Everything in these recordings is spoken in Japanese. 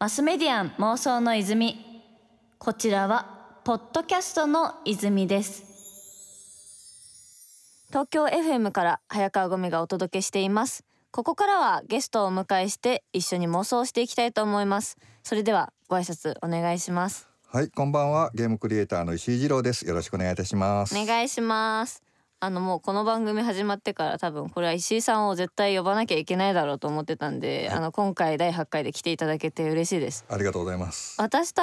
マスメディアン妄想の泉、こちらはポッドキャストの泉です。東京 FM から早川ごみがお届けしています。ここからはゲストをお迎えして一緒に妄想していきたいと思います。それではご挨拶お願いします。はい、こんばんは。ゲームクリエイターの石井二郎です。よろしくお願いいたします。お願いします。もうこの番組始まってから多分これは石井さんを絶対呼ばなきゃいけないだろうと思ってたんで、はい、今回第8回で来ていただけて嬉しいです。ありがとうございます。私と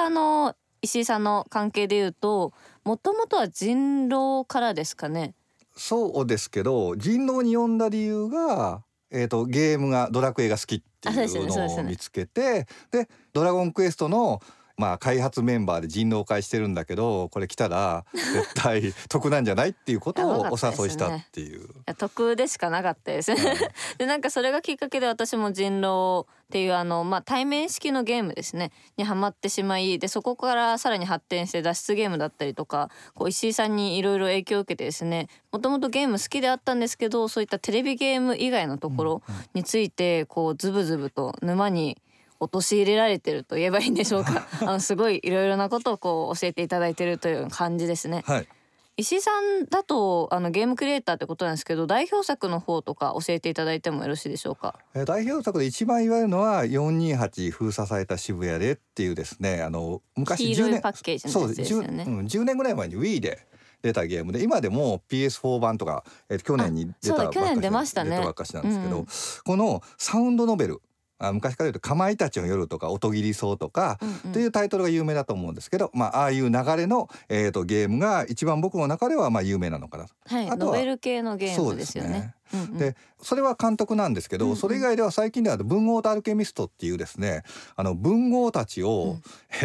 石井さんの関係でいうと、もともとは人狼からですかね。そうですけど、人狼に呼んだ理由が、ゲームがドラクエが好きっていうのを見つけて、でドラゴンクエストのまあ、開発メンバーで人狼会してるんだけど、これ来たら絶対得なんじゃないっていうことをお誘いしたっていういや、得でしかなかったですね、うん、でなんかそれがきっかけで私も人狼っていうまあ、対面式のゲームですねにハマってしまい、でそこからさらに発展して脱出ゲームだったりとか、こう石井さんにいろいろ影響を受けてですね、もともとゲーム好きであったんですけど、そういったテレビゲーム以外のところについてこうズブズブと沼に陥れられてると言えばいいんでしょうか。すごいいろいろなことをこう教えていただいてるという感じですね、はい、石井さんだとゲームクリエイターってことなんですけど、代表作の方とか教えていただいてもよろしいでしょうか。代表作で一番言われるのは428封鎖された渋谷でっていうですね、昔10年黄色いパッケージのやつですよね。そう、10年ぐらい前に Wii で出たゲームで、今でも PS4 版とか、去年に出たばっかしなんですけど、うん、このサウンドノベル、昔から言うとかまいたちの夜とかおとぎりそうとかというタイトルが有名だと思うんですけど、まあ、ああいう流れの、ゲームが一番僕の中ではまあ有名なのかなと、はい、あとはノベル系のゲームですよね。うんうん、でそれは監督なんですけど、それ以外では最近では文豪とアルケミストっていうですね、文豪たちを、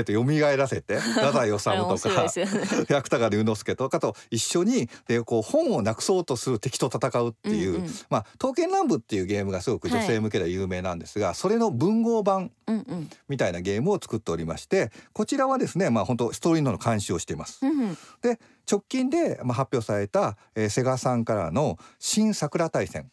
蘇らせて太宰治とか、芥川龍之介とかと一緒にでこう本をなくそうとする敵と戦うっていう、まあ、刀剣乱舞っていうゲームがすごく女性向けで有名なんですが、はい、それの文豪版みたいなゲームを作っておりまして、こちらはですね、まあ、本当ストーリーの監修をしています、で直近で発表された、セガさんからの新桜大戦、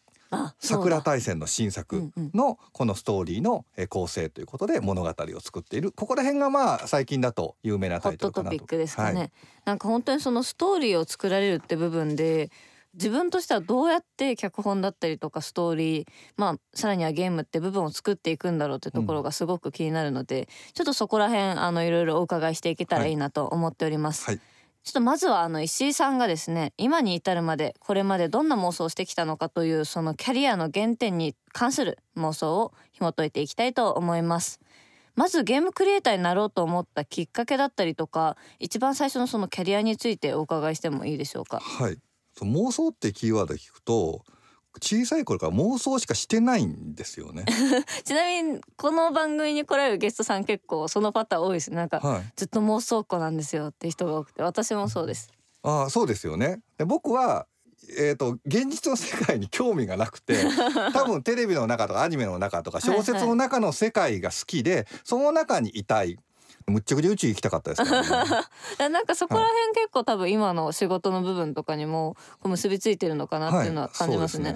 桜大戦の新作のこのストーリーの構成ということで物語を作っている、ここら辺がまあ最近だと有名なタイトルかなと。ホットトピックですかね、はい、なんか本当にそのストーリーを作られるって部分で自分としてはどうやって脚本だったりとかストーリー、まあ、さらにはゲームって部分を作っていくんだろうってところがすごく気になるので、ちょっとそこら辺いろいろお伺いしていけたらいいなと思っております、はいはい。ちょっとまずは石井さんがですね、今に至るまでこれまでどんな妄想をしてきたのかという、そのキャリアの原点に関する妄想を紐解いていきたいと思います。まずゲームクリエイターになろうと思ったきっかけだったりとか、一番最初のそのキャリアについてお伺いしてもいいでしょうか。はい、妄想ってキーワード聞くと小さい頃から妄想しかしてないんですよね。ちなみにこの番組に来られるゲストさん結構そのパターン多いです。なんか、はい、ずっと妄想っ子なんですよって人が多くて、私もそうです。あ、そうですよね。で僕は、現実の世界に興味がなくて、多分テレビの中とかアニメの中とか小説の中の世界が好きで、はいはい、その中にいたい。むっちゃくちゃ宇宙行きたかったですからね。なんかそこら辺結構多分今の仕事の部分とかにも結びついてるのかなっていうのは感じますね。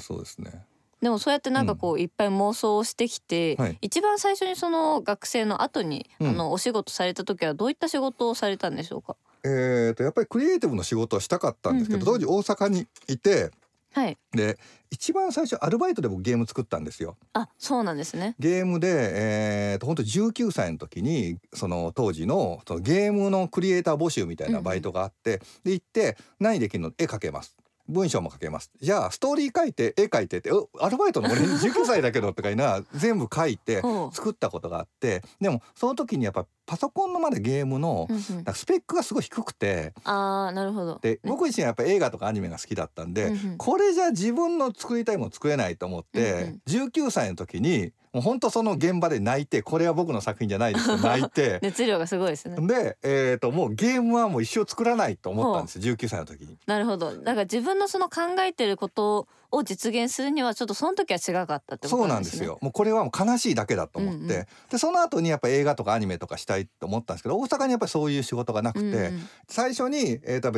でもそうやってなんかこういっぱい妄想をしてきて、一番最初にその学生の後にお仕事された時はどういった仕事をされたんでしょうか。やっぱりクリエイティブの仕事をしたかったんですけど、当時大阪にいて、はい、で一番最初アルバイトで僕ゲーム作ったんですよ。あ、そうなんですね。ゲームで、本当19歳の時にその当時 そのゲームのクリエイター募集みたいなバイトがあって、で行って何できるの、絵描けます、文章も書けます、じゃあストーリー書いて絵書いてって、アルバイトの俺19歳だけどとかいうのは全部書いて作ったことがあって、でもその時にやっぱパソコンのまだゲームのなんかスペックがすごい低くて、あ、なるほど。で僕自身はやっぱ映画とかアニメが好きだったんで、これじゃ自分の作りたいもの作れないと思って、19歳の時にもう本当その現場で泣いて、これは僕の作品じゃないですと泣いて熱量がすごいですね。で、もうゲームはもう一生作らないと思ったんですよ、19歳の時に。なるほど。だから自分のその考えてることを実現するにはちょっとその時は違かったってことなんですね。そうなんですよ。もうこれはもう悲しいだけだと思って、うんうん、でその後にやっぱ映画とかアニメとかしたいと思ったんですけど、大阪にやっぱりそういう仕事がなくて、うんうん、最初に、映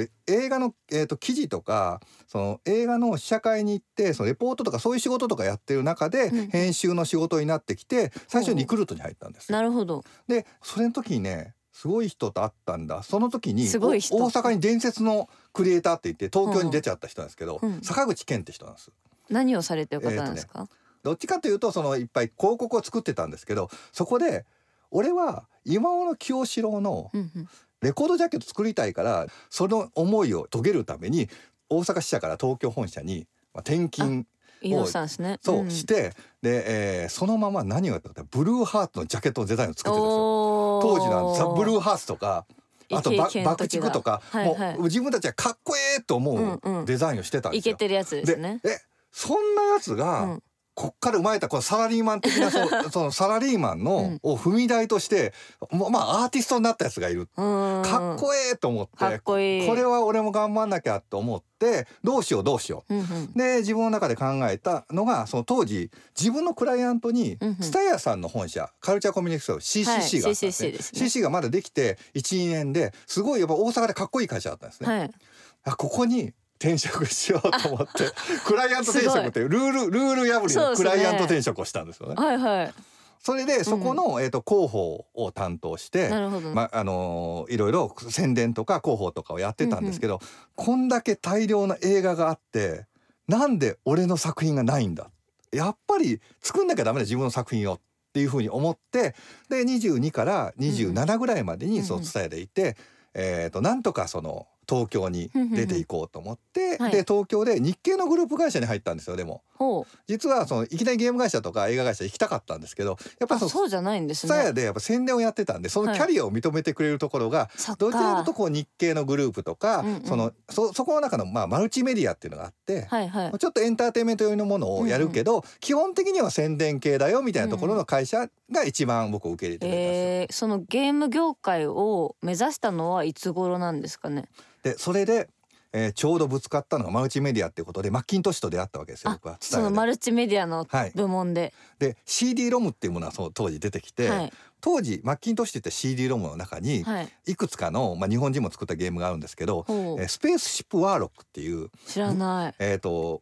画の、記事とかその映画の試写会に行ってそのレポートとかそういう仕事とかやってる中で、うんうん、編集の仕事になってきて最初にリクルートに入ったんですよ。なるほど。でそれの時にねすごい人と会ったんだ。その時に大阪に伝説のクリエイターって言って東京に出ちゃった人なんですけど、うん、坂口健って人なんです。何をされてる方なんですか？どっちかというとそのいっぱい広告を作ってたんですけど、そこで俺は今頃清志郎のレコードジャケット作りたいから、うん、その思いを遂げるために大阪支社から東京本社に転勤をそうして、で、そのまま何をやったかブルーハーツのジャケットのデザインを作ってたんですよ。当時のザ・ブルーハーツとかあと爆竹とか、はいはい、もう自分たちはかっこええと思うデザインをしてたんですよ。イケてるやつですね。でそんなやつが、うん、こっから生まれたこのサラリーマン的なそのサラリーマンのを踏み台として、うん、まあアーティストになったやつがいる、かっこええと思ってかっこいい、これは俺も頑張んなきゃと思ってどうしよう、うんうん、で自分の中で考えたのがその当時自分のクライアントにTSUTAYAさんの本社、うんうん、カルチャーコミュニケーション CCC があったんですね、はい、CCC ですね。 CCC がまだできて 1,2 年ですごいやっぱ大阪でかっこいい会社だったんですね、はい、ここに転職しようと思ってクライアント転職っていうルール破りのクライアント転職をしたんですよね。はいはい。それでそこの、広報を担当して、まいろいろ宣伝とか広報とかをやってたんですけど、うんうん、こんだけ大量の映画があってなんで俺の作品がないんだ、やっぱり作んなきゃダメだ自分の作品をっていうふうに思って、で22から27ぐらいまでにそう伝えていて、うんうん、なんとかその東京に出ていこうと思って、はい、で東京で日系のグループ会社に入ったんですよ。でも実はそのいきなりゲーム会社とか映画会社行きたかったんですけど、やっぱそうじゃないんですね。TSUTAYAでやっぱ宣伝をやってたんでそのキャリアを認めてくれるところが、はい、どちらかとこう日系のグループとか、うんうん、そこの中のまあマルチメディアっていうのがあって、はいはい、ちょっとエンターテインメント寄りのものをやるけど、うんうん、基本的には宣伝系だよみたいなところの会社が一番僕を受け入れてくれたんですよ。そのゲーム業界を目指したのはいつ頃なんですかね？でそれで、ちょうどぶつかったのがマルチメディアっていうことでマッキントッシュと出会ったわけですよ。僕はそのマルチメディアの部門で、はい、で CD-ROM っていうものはその当時出てきて、はい、当時マッキントッシュって CD-ROM の中にいくつかの、日本人も作ったゲームがあるんですけど、スペースシップワーロックっていう知らない、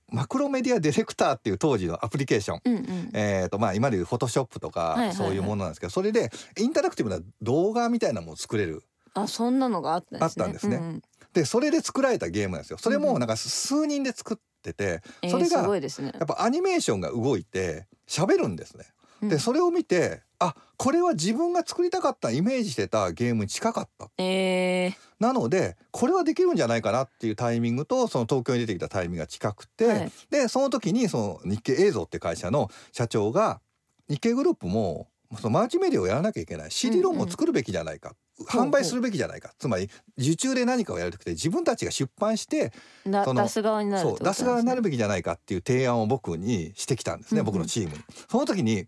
マクロメディアディレクターっていう当時のアプリケーション、うんうん、今でいうフォトショップとかそういうものなんですけど、はいはいはい、それでインタラクティブな動画みたいなものを作れる、あそんなのがあったんですね。あったんですね、うんうん、でそれで作られたゲームなんですよ。それもなんか数人で作ってて、うん、それがやっぱアニメーションが動いて喋るんですね、うん、でそれを見てあこれは自分が作りたかったイメージしてたゲームに近かった、なのでこれはできるんじゃないかなっていうタイミングとその東京に出てきたタイミングが近くて、はい、でその時にその日経映像って会社の社長が日経グループもそのマルチメディアをやらなきゃいけない CD-ROM を作るべきじゃないか、うんうん、販売するべきじゃないか、うんうん、つまり受注で何かをやるときで自分たちが出版して出す側になるってことですね。そう、出す側になるべきじゃないかっていう提案を僕にしてきたんですね、うんうん、僕のチームに。その時に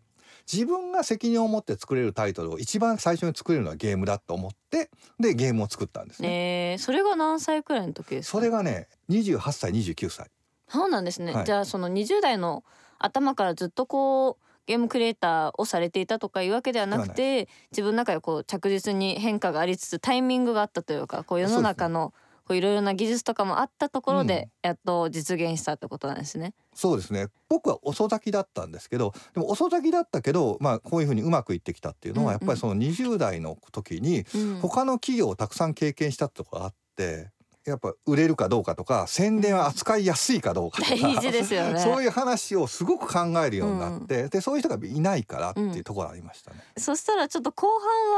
自分が責任を持って作れるタイトルを一番最初に作れるのはゲームだと思ってでゲームを作ったんですね、それが何歳くらいの時ですか？それがね28歳29歳そうなんですね、はい、じゃあその20代の頭からずっとこうゲームクリエイターをされていたとかいうわけではなくて自分の中でこう着実に変化がありつつタイミングがあったというかこう世の中のいろいろな技術とかもあったところでやっと実現したってことなんですね、うん、そうですね。僕は遅咲きだったんですけどでも遅咲きだったけど、こういうふうにうまくいってきたっていうのはやっぱりその20代の時に他の企業をたくさん経験したってところがあってやっぱ売れるかどうかとか宣伝は扱いやすいかどうかとか大事ですよねそういう話をすごく考えるようになって、でそういう人がいないからっていうところがありましたね、うん、そしたらちょっと後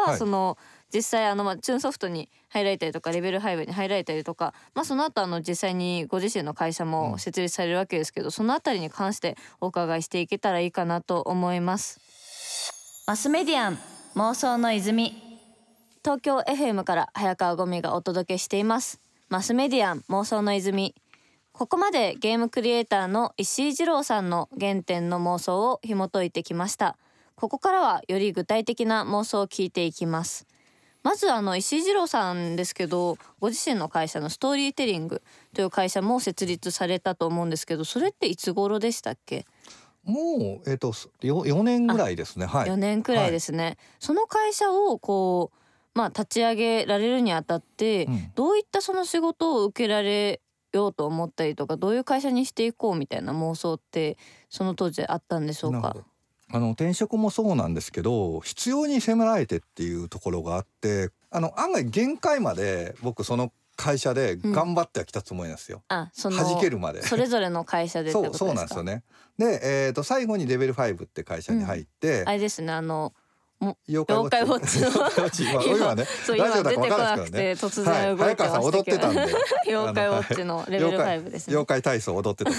半はその、実際チューンソフトに入られたりとかレベルハイウェイに入られたりとか、その後実際にご自身の会社も設立されるわけですけど、そのあたりに関してお伺いしていけたらいいかなと思います。マスメディアン妄想の泉、東京 FM から早川ごみがお届けしていますマスメディアン妄想の泉。ここまでゲームクリエイターの石井二郎さんの原点の妄想を紐解いてきました。ここからはより具体的な妄想を聞いていきます。まず石井二郎さんですけど、ご自身の会社のストーリーテリングという会社も設立されたと思うんですけど、それっていつ頃でしたっけ？もう、4年ぐらいですね、はい、4年くらいですね、はい、その会社をこう、立ち上げられるにあたって、どういったその仕事を受けられようと思ったりとか、どういう会社にしていこうみたいな妄想ってその当時あったんでしょうか？転職もそうなんですけど、必要に迫られてっていうところがあって、案外限界まで僕その会社で頑張ってはきたつもりなんですよ、弾けるまでそれぞれの会社でってことですか？そうなんですよね。で、最後にレベル5って会社に入って、あれですね、妖怪ウォッチの今ね、ラジオだか分からないですけどね、突然動いてましたけど、早川さん踊ってたんで妖怪ウォッチのレベル5ですね、妖怪体操踊ってたん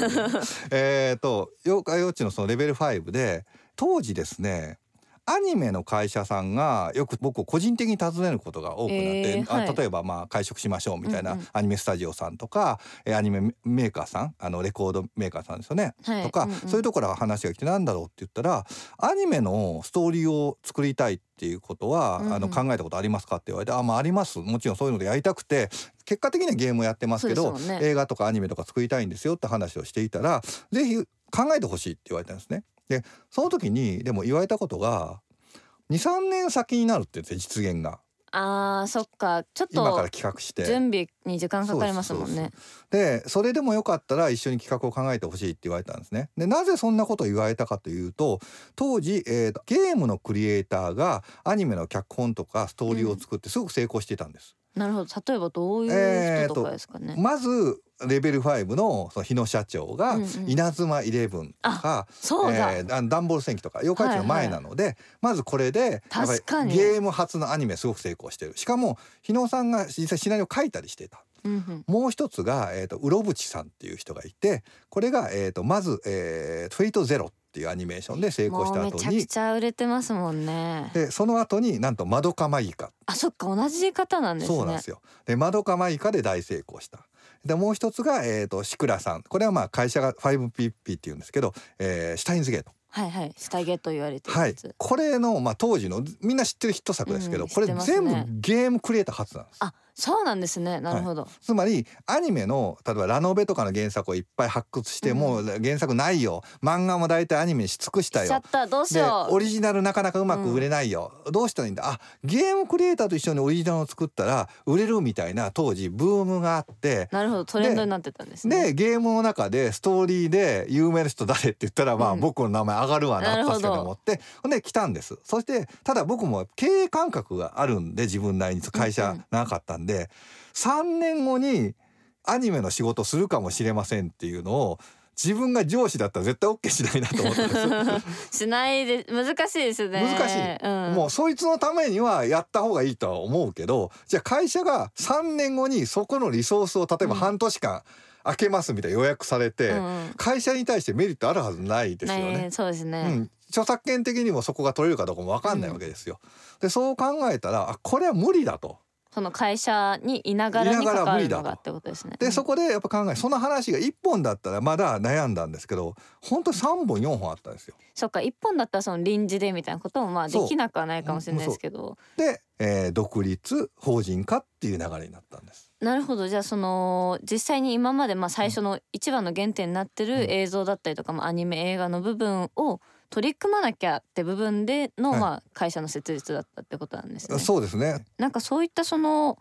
で妖怪ウォッチのそのレベル5で、当時ですね、アニメの会社さんがよく僕を個人的に訪ねることが多くなって、例えば会食しましょうみたいなアニメスタジオさんとか、アニメメーカーさん、レコードメーカーさんですよね、とか、そういうところから話が来て、なんだろうって言ったら、アニメのストーリーを作りたいっていうことは、考えたことありますかって言われて、あります、もちろんそういうのでやりたくて、結果的にはゲームやってますけど、映画とかアニメとか作りたいんですよって話をしていたら、ぜひ考えてほしいって言われたんですね。でその時にでも言われたことが 2,3 年先になるって言って、実現がそっか、ちょっと今から企画して準備に時間かかりますもんね。でそれでもよかったら一緒に企画を考えてほしいって言われたんですね。でなぜそんなことを言われたかというと、当時、ゲームのクリエイターがアニメの脚本とかストーリーを作ってすごく成功していたんです、なるほど。例えばどういう人とかですかね？まずレベル5 の, その日野社長が稲妻イレブンとか、ダンボール戦記とか妖怪ウォッチの前なので、まずこれでやっぱりゲーム初のアニメすごく成功してる。しかも日野さんが実際シナリオ書いたりしていた。もう一つが、うろぶちさんっていう人がいて、これが、まず、フェイトゼロっていうアニメーションで成功した後に、もうめちゃくちゃ売れてますもんね。でその後になんとマドカマギカ、そっか、同じ方なんですね。そうなんですよ。でマドカマギカで大成功した。でもう一つが、シクラさん、これは会社が 5pb っていうんですけど、シュタインズゲート、シュタゲート言われてるやつ、これの、当時のみんな知ってるヒット作ですけど、これ全部ゲームクリエイター発なんです。そうなんですね、なるほど、つまりアニメの例えばラノベとかの原作をいっぱい発掘して、もう原作ないよ、漫画も大体アニメにし尽くしたよ、しちゃった、どうしよう、オリジナルなかなかうまく売れないよ、どうしたらいいんだ、ゲームクリエイターと一緒にオリジナルを作ったら売れるみたいな、当時ブームがあって、なるほど、トレンドになってたんですね。でゲームの中でストーリーで有名な人誰って言ったら、僕の名前上がるわな、確かに思って、で来たんです。そしてただ僕も経営感覚があるんで、自分なりに会社なかったんで、3年後にアニメの仕事するかもしれませんっていうのを、自分が上司だったら絶対 OK しないなと思ったんですしないで、難しいですね。難しい、もうそいつのためにはやった方がいいとは思うけど、じゃあ会社が3年後にそこのリソースを例えば半年間開けますみたいな予約されて、会社に対してメリットあるはずないですよね。そうですね、著作権的にもそこが取れるかどうかも分かんないわけですよ。でそう考えたら、これは無理だと、その会社にいながらに関わるのがってことですね。でそこでやっぱ考え、その話が1本だったらまだ悩んだんですけど、本当に3本4本あったんですよ。そっか、1本だったらその臨時でみたいなこともできなくはないかもしれないですけど、で、独立法人化っていう流れになったんです。なるほど。じゃあその実際に今まで最初の一番の原点になってる映像だったりとか、アニメ映画の部分を取り組まなきゃって部分での、会社の設立だったってことなんですね。そうですね。なんかそういったその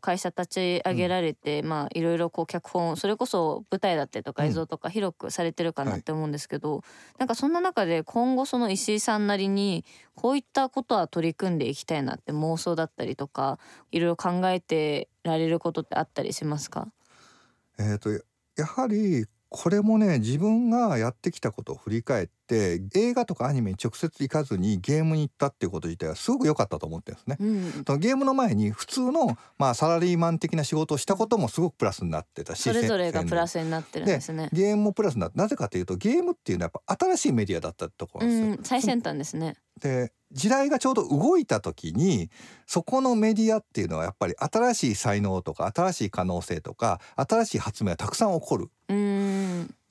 会社立ち上げられて、いろいろ脚本、それこそ舞台だったりとか映像とか広くされてるかなって思うんですけど、なんかそんな中で今後その石井さんなりにこういったことは取り組んでいきたいなって妄想だったりとか、いろいろ考えてられることってあったりしますか？やはりこれもね、自分がやってきたことを振り返って、映画とかアニメに直接行かずにゲームに行ったっていうこと自体はすごく良かったと思ってるんですね、そのゲームの前に普通の、サラリーマン的な仕事をしたこともすごくプラスになってたし、それぞれがプラスになってるんですね。でゲームもプラスになって、なぜかというとゲームっていうのはやっぱ新しいメディアだったところなんですよ。最先端ですね。で時代がちょうど動いた時に、そこのメディアっていうのはやっぱり新しい才能とか新しい可能性とか新しい発明がたくさん起こる。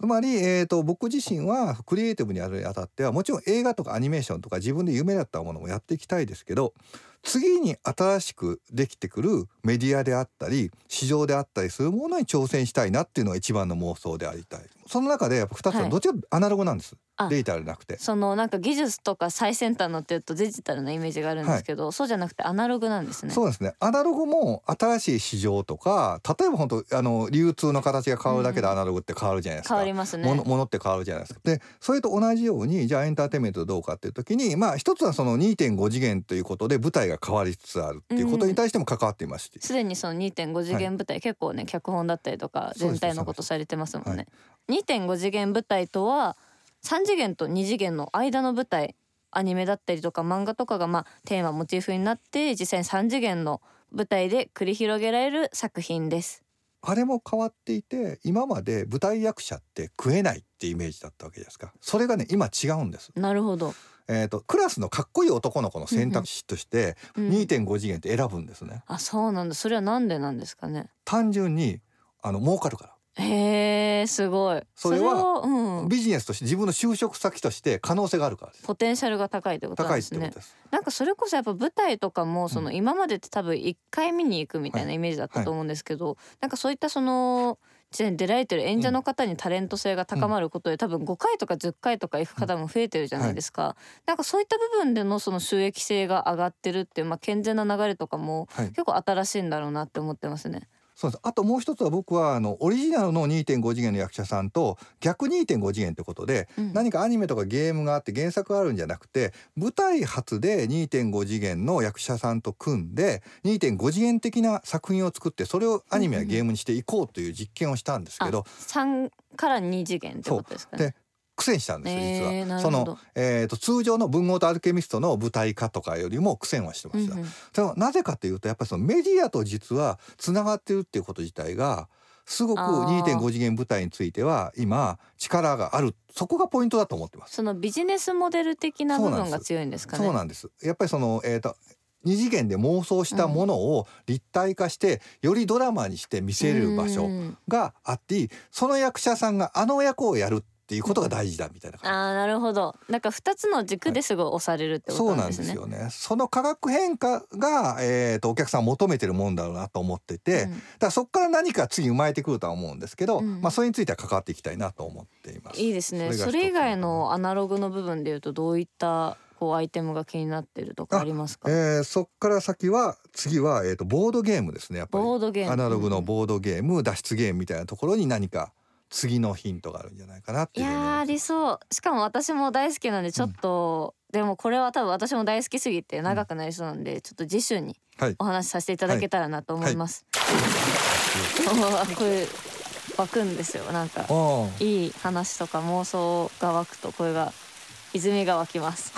つまり、僕自身はクリエイティブにやるにあたっては、もちろん映画とかアニメーションとか自分で夢だったものもやっていきたいですけど、次に新しくできてくるメディアであったり市場であったりするものに挑戦したいなっていうのが一番の妄想でありたい。その中でやっぱ2つはどっちかアナログなんです、はい、デジタルなくて、そのなんか技術とか最先端のっていうとデジタルなイメージがあるんですけど、はい、そうじゃなくてアナログなんですね。そうですね、アナログも新しい市場とか、例えば本当流通の形が変わるだけでアナログって変わるじゃないですか、うん、変わりますね。物って変わるじゃないですか。でそれと同じようにじゃあエンターテインメントどうかっていう時に、まあ一つはその 2.5 次元ということで舞台が変わりつつあるっていうことに対しても関わっていますし、すでにその 2.5 次元舞台、はい、結構ね脚本だったりとか全体のことされてますもんね、はい、2.5 次元舞台とは3次元と2次元の間の舞台、アニメだったりとか漫画とかがまあテーマモチーフになって実際に3次元の舞台で繰り広げられる作品です。あれも変わっていて、今まで舞台役者って食えないってイメージだったわけですか。それがね今違うんです。なるほど。クラスのかっこいい男の子の選択肢として 2.5 次元って選ぶんですね、うん、あ、そうなんだ。それはなんでなんですかね。単純に儲かるから。へー、すごい。それは、うん、ビジネスとして自分の就職先として可能性があるからです。ポテンシャルが高いってことなんですね。高いってことです。なんかそれこそやっぱ舞台とかもその今までって多分1回見に行くみたいなイメージだったと思うんですけど、はいはい、なんかそういったその出られてる演者の方にタレント性が高まることで、うん、多分5回とか10回とか行く方も増えてるじゃないですか、うんはい、なんかそういった部分でのその収益性が上がってるっていう、まあ、健全な流れとかも結構新しいんだろうなって思ってますね、はい、そうです。あともう一つは僕はオリジナルの 2.5 次元の役者さんと逆 2.5 次元ってことで、うん、何かアニメとかゲームがあって原作があるんじゃなくて舞台発で 2.5 次元の役者さんと組んで 2.5 次元的な作品を作ってそれをアニメやゲームにしていこうという実験をしたんですけど、うん、3から2次元ってことですかね。で苦戦したんです、実は。その、通常の文豪とアルケミストの舞台化とかよりも苦戦はしてました、うんうん、それはなぜかというとやっぱりそのメディアと実はつながってるっていうこと自体がすごく 2.5 次元舞台については今力がある、そこがポイントだと思ってます。そのビジネスモデル的な部分が強いんですかね。そうなんです。やっぱりその、2次元で妄想したものを立体化して、うん、よりドラマにして見せる場所があって、うん、その役者さんがあの役をやるっていうことが大事だみたいな感じ。あー、なるほど。なんか2つの軸ですごい押されるってことなんですね、はい、そうなんですよね。その価格変化が、お客さん求めてるもんだろうなと思ってて、うん、だからそこから何か次生まれてくるとは思うんですけど、うんまあ、それについては関わっていきたいなと思っています。いいですね。それ以外のアナログの部分でいうとどういったこうアイテムが気になってるとかありますか。そっから先は次は、ボードゲームですね。やっぱりボードゲーム、アナログのボードゲーム、脱出ゲームみたいなところに何か次のヒントがあるんじゃないかなっていう。いや、ありそう。しかも私も大好きなんでちょっと、うん、でもこれは多分私も大好きすぎて長くなりそうなんで、うん、ちょっと次週にお話しさせていただけたらなと思います、はいはいはい、これ湧くんですよ。なんかいい話とか妄想が湧くとこれが泉が湧きます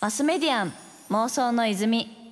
マスメディアン妄想の泉。